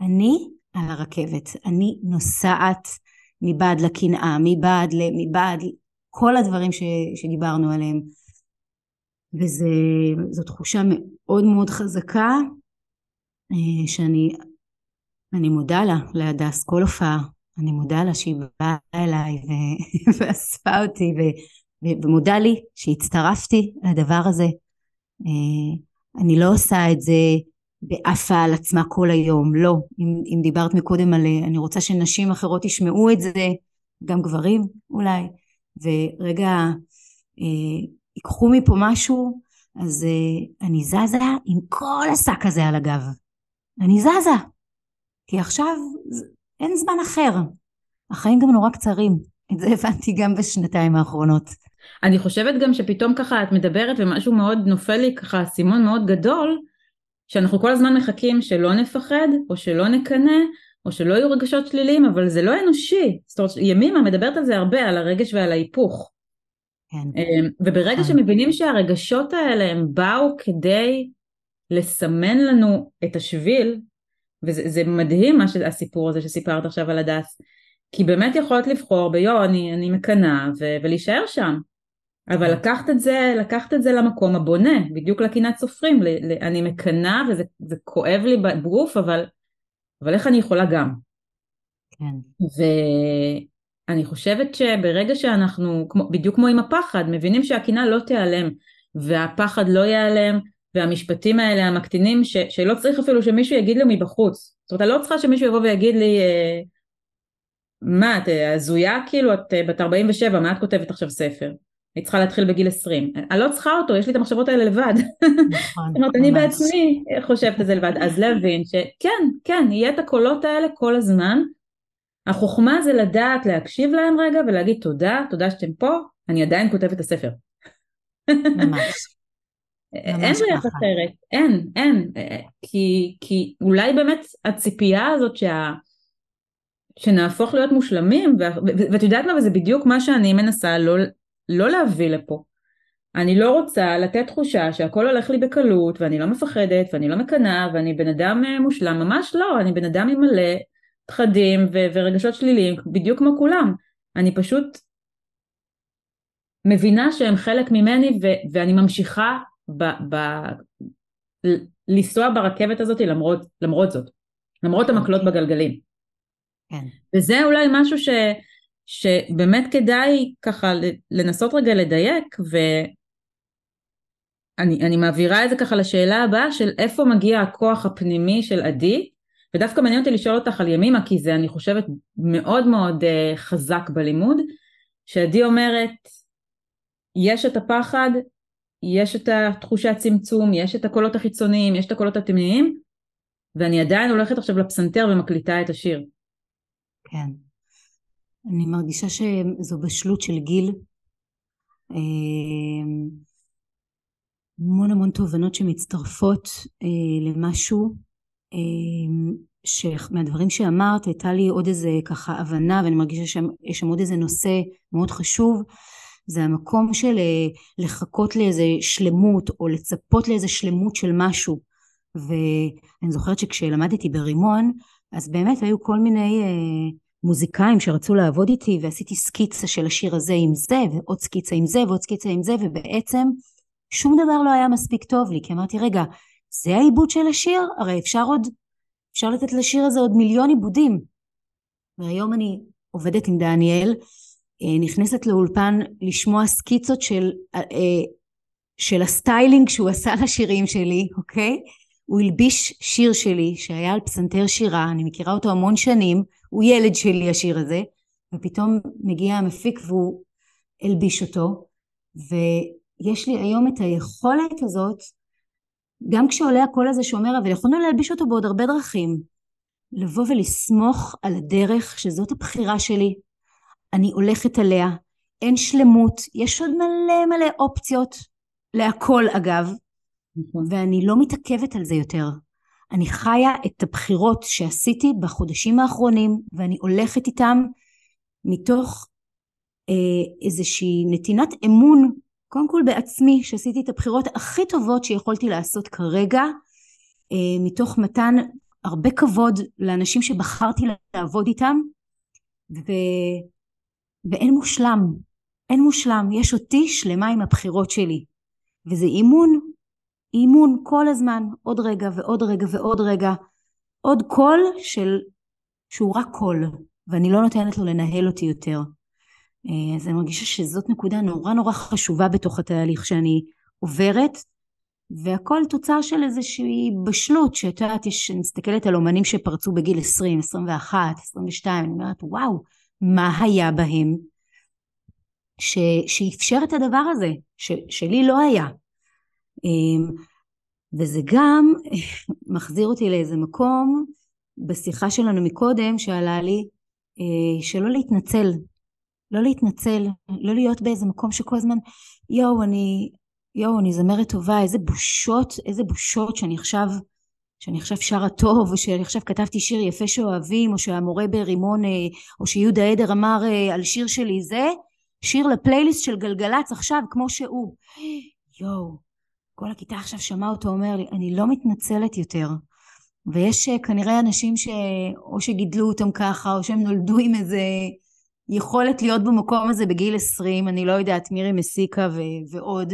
אני על הרכבת, אני נוסעת מבעד לקנאה, מבעד כל הדברים שדיברנו עליהם. וזו תחושה מאוד מאוד חזקה, שאני מודה לה, להדס כל הופעה, אני מודה לה שהיא באה אליי ואספה אותי, ומודה לי שהצטרפתי לדבר הזה. אני לא עושה את זה בעפה על עצמה כל היום, לא. אם דיברת מקודם על, אני רוצה שנשים אחרות ישמעו את זה, גם גברים אולי, ורגע, ייקחו מפה משהו, אז אני זזה עם כל השק הזה על הגב. אני זזה, כי עכשיו אין זמן אחר. החיים גם נורא קצרים, את זה הבנתי גם בשנתיים האחרונות. אני חושבת גם שפתאום ככה את מדברת ומשהו מאוד נופל לי ככה, סימון מאוד גדול, שאנחנו כל הזמן מחכים שלא נפחד, או שלא נקנה, או שלא יהיו רגשות שליליים, אבל זה לא אנושי. זאת אומרת, ימימה מדברת על זה הרבה, על הרגש ועל ההיפוך. כן. וברגע שמבינים שהרגשות האלה הם באו כדי לסמן לנו את השביל, וזה מדהים הסיפור הזה שסיפרת עכשיו על הדס, כי באמת יכולת לבחור ביום, אני מקנה ולהישאר שם. אבל לקחת את זה למקום הבונה, בדיוק לקינת סופרים, אני מקנה וזה כואב לי בגוף, אבל איך אני יכולה גם? כן. ואני חושבת שברגע שאנחנו, בדיוק כמו עם הפחד, מבינים שהקינה לא תיעלם, והפחד לא ייעלם, והמשפטים האלה המקטינים, שלא צריך אפילו שמישהו יגיד לי מבחוץ. זאת אומרת, אני לא צריכה שמישהו יבוא ויגיד לי, מה, את הזויה כאילו, את בת 47, מה את כותבת עכשיו ספר? היא צריכה להתחיל בגיל 20. אני לא צריכה אותו, יש לי את המחשבות האלה לבד. זאת אומרת, אני בעצמי חושבת את זה לבד. אז להבין שכן, כן, יהיה את הקולות האלה כל הזמן. החוכמה זה לדעת, להקשיב להם רגע ולהגיד תודה, תודה שאתם פה, אני עדיין כותבת את הספר. ממש. אין דרך אחרת, אין. כי אולי באמת הציפייה הזאת שנהפוך להיות מושלמים, ואת יודעת מה, וזה בדיוק מה שאני מנסה לא להביא לפה. אני לא רוצה לתת תחושה שהכל הולך לי בקלות, ואני לא מפחדת, ואני לא מקנה, ואני בן אדם מושלם, ממש לא, אני בן אדם עם מלא פחדים ורגשות שליליים, בדיוק כמו כולם. אני פשוט מבינה שהם חלק ממני, ואני ממשיכה לנסוע ברכבת הזאת, למרות זאת, למרות המקלות בגלגלים. וזה אולי משהו שבאמת כדאי ככה לנסות רגע לדייק, ואני מעבירה את זה ככה לשאלה הבאה של איפה מגיע הכוח הפנימי של עדי, ודווקא מעניין אותי לשאול אותך על ימימה, כי זה אני חושבת מאוד מאוד חזק בלימוד, שעדי אומרת, יש את הפחד, יש את התחושה הצמצום, יש את הקולות החיצוניים, יש את הקולות הפנימיים, ואני עדיין הולכת עכשיו לפסנתר ומקליטה את השיר. כן. אני מרגישה שזו בשלות של גיל, המון תובנות שמצטרפות למשהו, שמהדברים שאמרת הייתה לי עוד איזה ככה הבנה, ואני מרגישה שיש שם עוד איזה נושא מאוד חשוב, זה המקום של לחכות לאיזה שלמות, או לצפות לאיזה שלמות של משהו, ואני זוכרת שכשלמדתי ברימון, אז באמת היו כל מיני מוזיקאים שרצו לעבוד איתי, ועשיתי סקיצה של השיר הזה עם זה, ועוד סקיצה עם זה, ועוד סקיצה עם זה, ובעצם שום דבר לא היה מספיק טוב לי, כי אמרתי, רגע, זה העיבוד של השיר? הרי אפשר לתת לשיר הזה עוד מיליון עיבודים. והיום אני עובדת עם דניאל, נכנסת לאולפן לשמוע סקיצות של הסטיילינג שהוא עשה לשירים שלי, אוקיי? הוא הלביש שיר שלי שהיה על פסנתר שירה, אני מכירה אותו המון שנים, הוא ילד שלי השיר הזה, ופתאום מגיע המפיק והוא הלביש אותו, ויש לי היום את היכולת הזאת, גם כשעולה הקול הזה שאומר, אבל יכולנו להלביש אותו בעוד הרבה דרכים, לבוא ולסמוך על הדרך שזאת הבחירה שלי, אני הולכת עליה, אין שלמות, יש עוד מלא אופציות, להכל אגב, ואני לא מתעכבת על זה יותר. אני חיה את הבחירות שעשיתי בחודשים האחרונים, ואני הולכת איתם מתוך איזושהי נתינת אמון, קודם כל בעצמי, שעשיתי את הבחירות הכי טובות שיכולתי לעשות כרגע, מתוך מתן הרבה כבוד לאנשים שבחרתי לעבוד איתם, ואין מושלם, יש אותי שלמה עם הבחירות שלי, וזה אימון, כל הזמן, עוד רגע ועוד רגע ועוד רגע, עוד קול שהוא רק קול, ואני לא נותנת לו לנהל אותי יותר. אז אני מרגישה שזאת נקודה נורא חשובה בתוך התהליך שאני עוברת, והכל תוצאה של איזושהי בשלות, שאת יודעת, אני מסתכלת על אומנים שפרצו בגיל 20, 21, 22, אני אומרת, וואו, מה היה בהם? שאפשר את הדבר הזה, שלי לא היה. וזה גם מחזיר אותי לאיזה מקום, בשיחה שלנו מקודם, שעלה לי, שלא להתנצל, לא להיות באיזה מקום שכל הזמן, יואו, אני זמרת טובה, איזה בושות שאני עכשיו שרה טוב, או שאני עכשיו כתבתי שיר יפה שאוהבים, או שהמורה ברימון, או שיהודה עדר אמר על שיר שלי, זה שיר לפלייליסט של גלגלץ עכשיו, כמו שהוא. יואו, כל הכיתה עכשיו שמע אותו אומר לי, אני לא מתנצלת יותר. ויש כנראה אנשים או שגידלו אותם ככה, או שהם נולדו עם איזה יכולת להיות במקום הזה בגיל 20, אני לא יודעת, מירי מסיקה ועוד,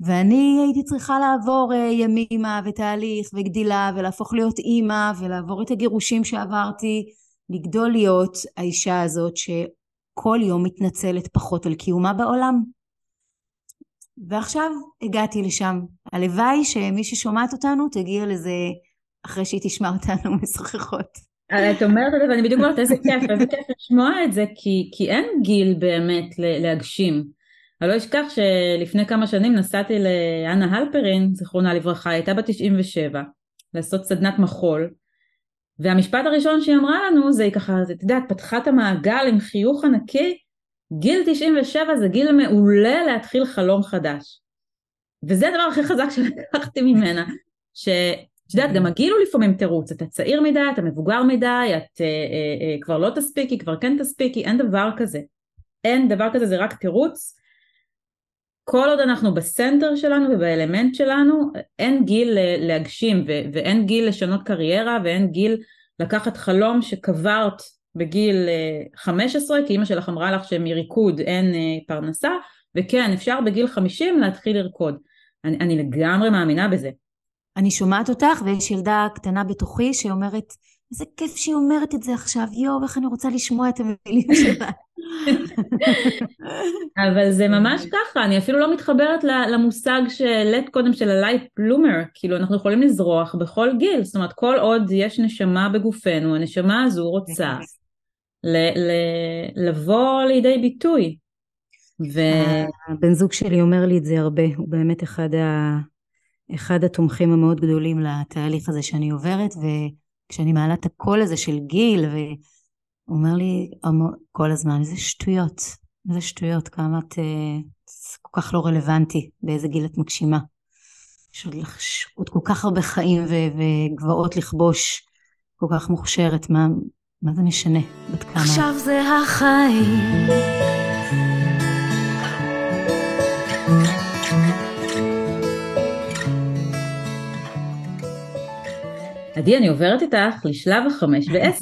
ואני הייתי צריכה לעבור ימימה ותהליך וגדילה, ולהפוך להיות אימא, ולעבור את הגירושים שעברתי, לגדול להיות האישה הזאת שכל יום מתנצלת פחות על קיומה בעולם. ועכשיו הגעתי לשם. הלוואי שמי ששומעת אותנו תגיע לזה אחרי שהיא תשמע אותנו משוחחות. את אומרת את זה, ואני בדיוק אומרת, איזה כיף לשמוע את זה, כי אין גיל באמת להגשים. אני לא אשכח שלפני כמה שנים נסעתי לאנה הלפרין, זכרונה לברכה, הייתה ב-97, לעשות סדנת מחול, והמשפט הראשון שהיא אמרה לנו, זה ככה, אתה יודע, פתחה את המעגל עם חיוך ענקי, גיל 97 זה גיל מעולה להתחיל חלום חדש. וזה הדבר הכי חזק שלקחתי ממנה, שדעת, גם הגיל הוא לפעמים תירוץ, אתה צעיר מדי, אתה מבוגר מדי, את כבר לא תספיקי, כבר כן תספיקי, אין דבר כזה. אין דבר כזה, זה רק תירוץ. כל עוד אנחנו בסנטר שלנו ובאלמנט שלנו, אין גיל להגשים, ואין גיל לשנות קריירה, ואין גיל לקחת חלום שקברת בגיל 15, כי אמא שלך אמרה לך שמריקוד אין פרנסה, וכן, אפשר בגיל 50 להתחיל לרקוד. אני לגמרי מאמינה בזה. אני שומעת אותך, ויש ילדה קטנה בתוכי שאומרת, איזה כיף שהיא אומרת את זה עכשיו, יואו, איך אני רוצה לשמוע את המילים שלה. אבל זה ממש ככה, אני אפילו לא מתחברת למושג שלט קודם של הלייט בלומר, כאילו אנחנו יכולים לזרוח בכל גיל, זאת אומרת, כל עוד יש נשמה בגופנו, הנשמה הזו רוצה לבוא לידי ביטוי. הבן זוג שלי אומר לי את זה הרבה, הוא באמת אחד התומכים המאוד גדולים לתהליך הזה שאני עוברת, וכשאני מעלה את הקול הזה של גיל, והוא אומר לי כל הזמן, איזה שטויות, כמה את כל כך לא רלוונטי, באיזה גיל את מגשימה. יש עוד כל כך הרבה חיים וגבעות לכבוש, כל כך מוכשרת, מה זה משנה? בת כמה? עכשיו זה החיים. עדי, אני עוברת איתך לשלב 5 ו-10.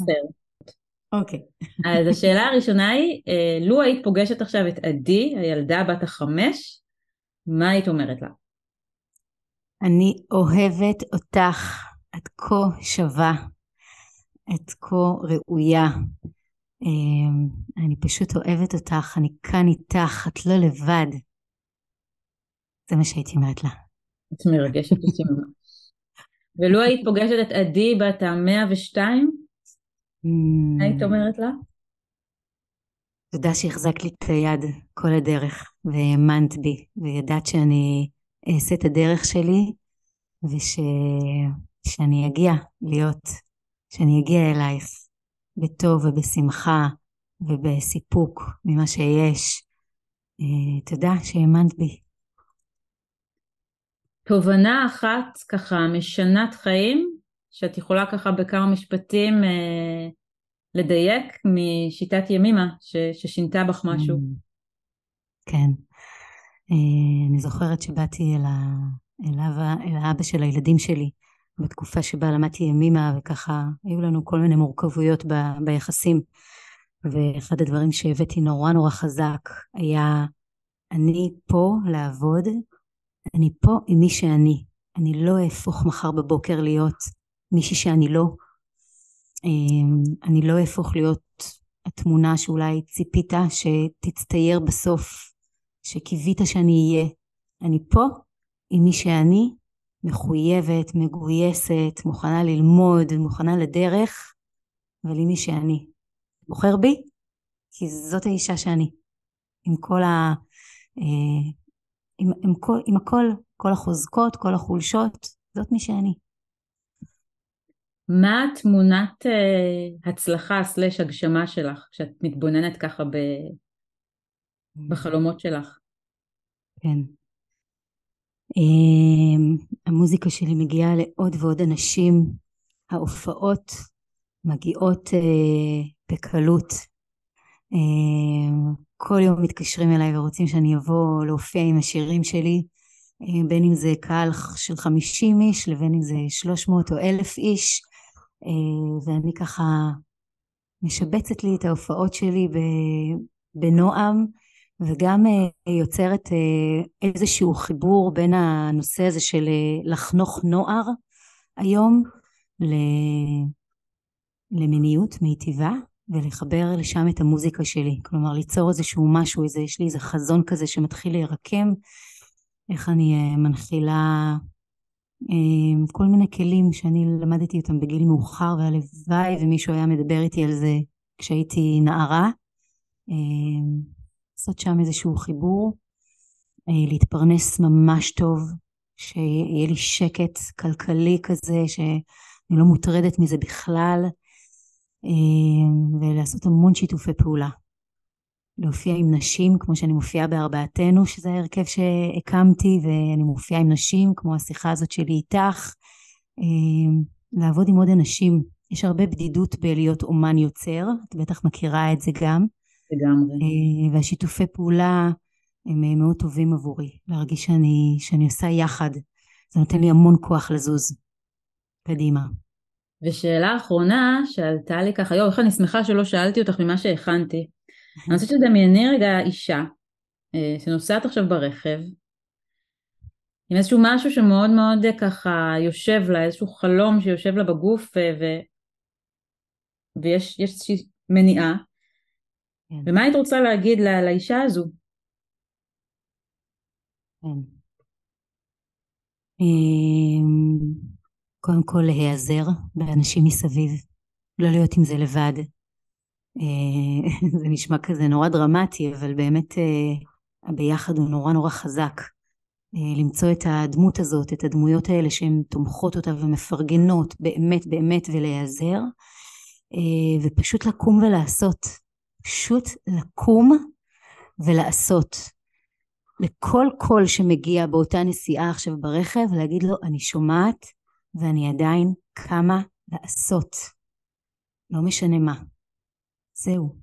אוקיי. אז השאלה הראשונה היא, לו היית פוגשת עכשיו את עדי, הילדה בת 5, מה היית אומרת לה? אני אוהבת אותך, את כה שווה, את כה ראויה. אני פשוט אוהבת אותך, אני כאן איתך, את לא לבד. זה מה שהייתי אומרת לה. את מרגשת אותי ממש. ולו היית פוגשת את עדי בת 102, היית אומרת לה? תודה שהחזק לי את היד כל הדרך, והאמנת בי, וידעת שאני אעשה את הדרך שלי, ושאני אגיע להיות, שאני אגיע אלייך, בטוב ובשמחה, ובסיפוק ממה שיש. תודה שהאמנת בי. תובנה אחת ככה משנת חיים, שאת יכולה ככה בכמה משפטים לדייק משיטת ימימה ששינתה בך משהו. כן, אני זוכרת שבאתי אל האבא של הילדים שלי, בתקופה שבה למדתי ימימה וככה, היו לנו כל מיני מורכבויות ביחסים, ואחד הדברים שהבאתי נורא חזק היה, אני פה לעבוד, אני פה עם מי שאני, אני לא אהפוך מחר בבוקר להיות מישהי שאני לא, אני לא אהפוך להיות התמונה שאולי ציפית שתצטייר בסוף, שקיווית שאני אהיה, אני פה עם מי שאני, מחויבת, מגויסת, מוכנה ללמוד, מוכנה לדרך, אבל היא מי שאני. בוחר בי, כי זאת האישה שאני. עם כל ה... עם הכל, כל החוזקות, כל החולשות, זאת מי שאני. מה תמונת הצלחה סלש הגשמה שלך, כשאת מתבוננת ככה בחלומות שלך? כן. המוזיקה שלי מגיעה לעוד ועוד אנשים, ההופעות מגיעות בקלות. כל יום מתקשרים אליי ורוצים שאני אבוא להופיע עם השירים שלי, בין אם זה קהל של 50 איש, לבין אם זה 300 או 1,000 איש, ואני ככה משבצת לי את ההופעות שלי בנועם, וגם יוצרת איזשהו חיבור בין הנושא הזה של לחנוך נוער היום, למיניות מיטיבה, ולחבר לשם את המוזיקה שלי. כלומר, ליצור איזשהו משהו, יש לי איזה חזון כזה שמתחיל להירקם, איך אני מנחילה כל מיני כלים שאני למדתי אותם בגיל מאוחר, והלוואי ומישהו היה מדבר איתי על זה כשהייתי נערה, לעשות שם איזשהו חיבור, להתפרנס ממש טוב, שיהיה לי שקט כלכלי כזה, שאני לא מוטרדת מזה בכלל, ולעשות המון שיתופי פעולה. להופיע עם נשים, כמו שאני מופיעה בארבעתנו, שזה הרכב שהקמתי, ואני מופיעה עם נשים, כמו השיחה הזאת שלי איתך. לעבוד עם עוד אנשים. יש הרבה בדידות בלהיות אומן יוצר, את בטח מכירה את זה גם. לגמרי. והשיתופי פעולה הם מאוד טובים עבורי. להרגיש שאני עושה יחד. זה נותן לי המון כוח לזוז. קדימה. ושאלה אחרונה, שאלתה לי ככה, יו, איך אני שמחה שלא שאלתי אותך ממה שהכנתי. אני רוצה שדמייני רגע אישה, שנוסעת עכשיו ברכב, עם איזשהו משהו שמאוד מאוד ככה יושב לה, איזשהו חלום שיושב לה בגוף, ויש איזושהי מניעה. ומה היית רוצה להגיד לאישה הזו? קודם כל להיעזר באנשים מסביב, לא להיות עם זה לבד. זה נשמע כזה נורא דרמטי, אבל באמת הביחד הוא נורא נורא חזק. למצוא את הדמות הזאת, את הדמויות האלה שהן תומכות אותה ומפרגנות באמת באמת, ולהיעזר, ופשוט לקום ולעשות. פשוט לקום ולעשות. לכל קול שמגיע באותה נסיעה עכשיו ברכב, להגיד לו, אני שומעת ואני עדיין קמה לעשות. לא משנה מה. זהו.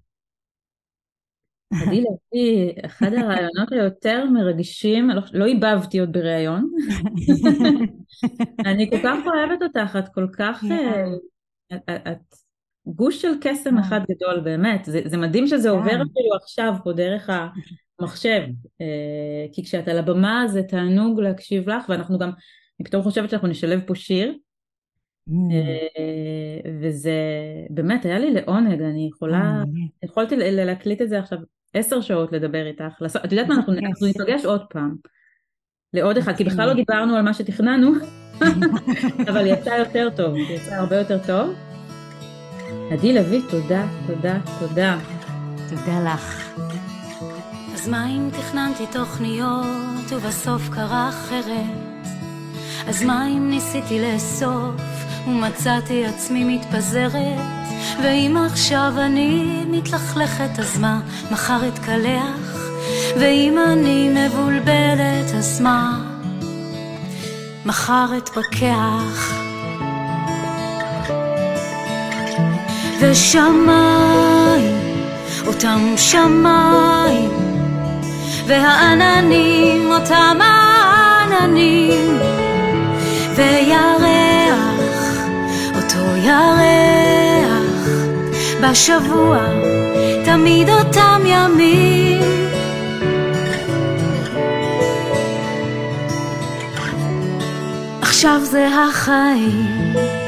עדי לביא, אחד הרעיונות היותר מרגישים, לא איבבתי עוד ברעיון. אני כל כך אוהבת אותך, את כל כך... את גוש של קסם אחד גדול, באמת. זה מדהים שזה עובר אפילו עכשיו פה דרך המחשב. כי כשאת על הבמה זה תענוג להקשיב לך, ואנחנו גם... אני פתאום חושבת שאנחנו נשלב פה שיר, וזה באמת היה לי לעונג, אני יכולתי להקליט את זה עכשיו 10 שעות לדבר איתך, את יודעת מה, אנחנו נפגש עוד פעם, לעוד אחד, כי בכלל לא דיברנו על מה שתכננו, אבל יצא יותר טוב, יצא הרבה יותר טוב. עדי לביא, תודה, תודה, תודה. תודה לך. אז מה אם תכננתי תוכניות ובסוף קרה אחרת? אז מה אם ניסיתי לאסוף ומצאתי עצמי מתפזרת? ואם עכשיו אני מתלכלכת, אז מה מחר אתקלח? ואם אני מבולבלת, אז מה מחר אתפקח? ושמיים, אותם שמיים, והעננים, אותם העננים, וירח, אותו ירח, בשבוע תמיד אותם ימים. עכשיו זה החיים.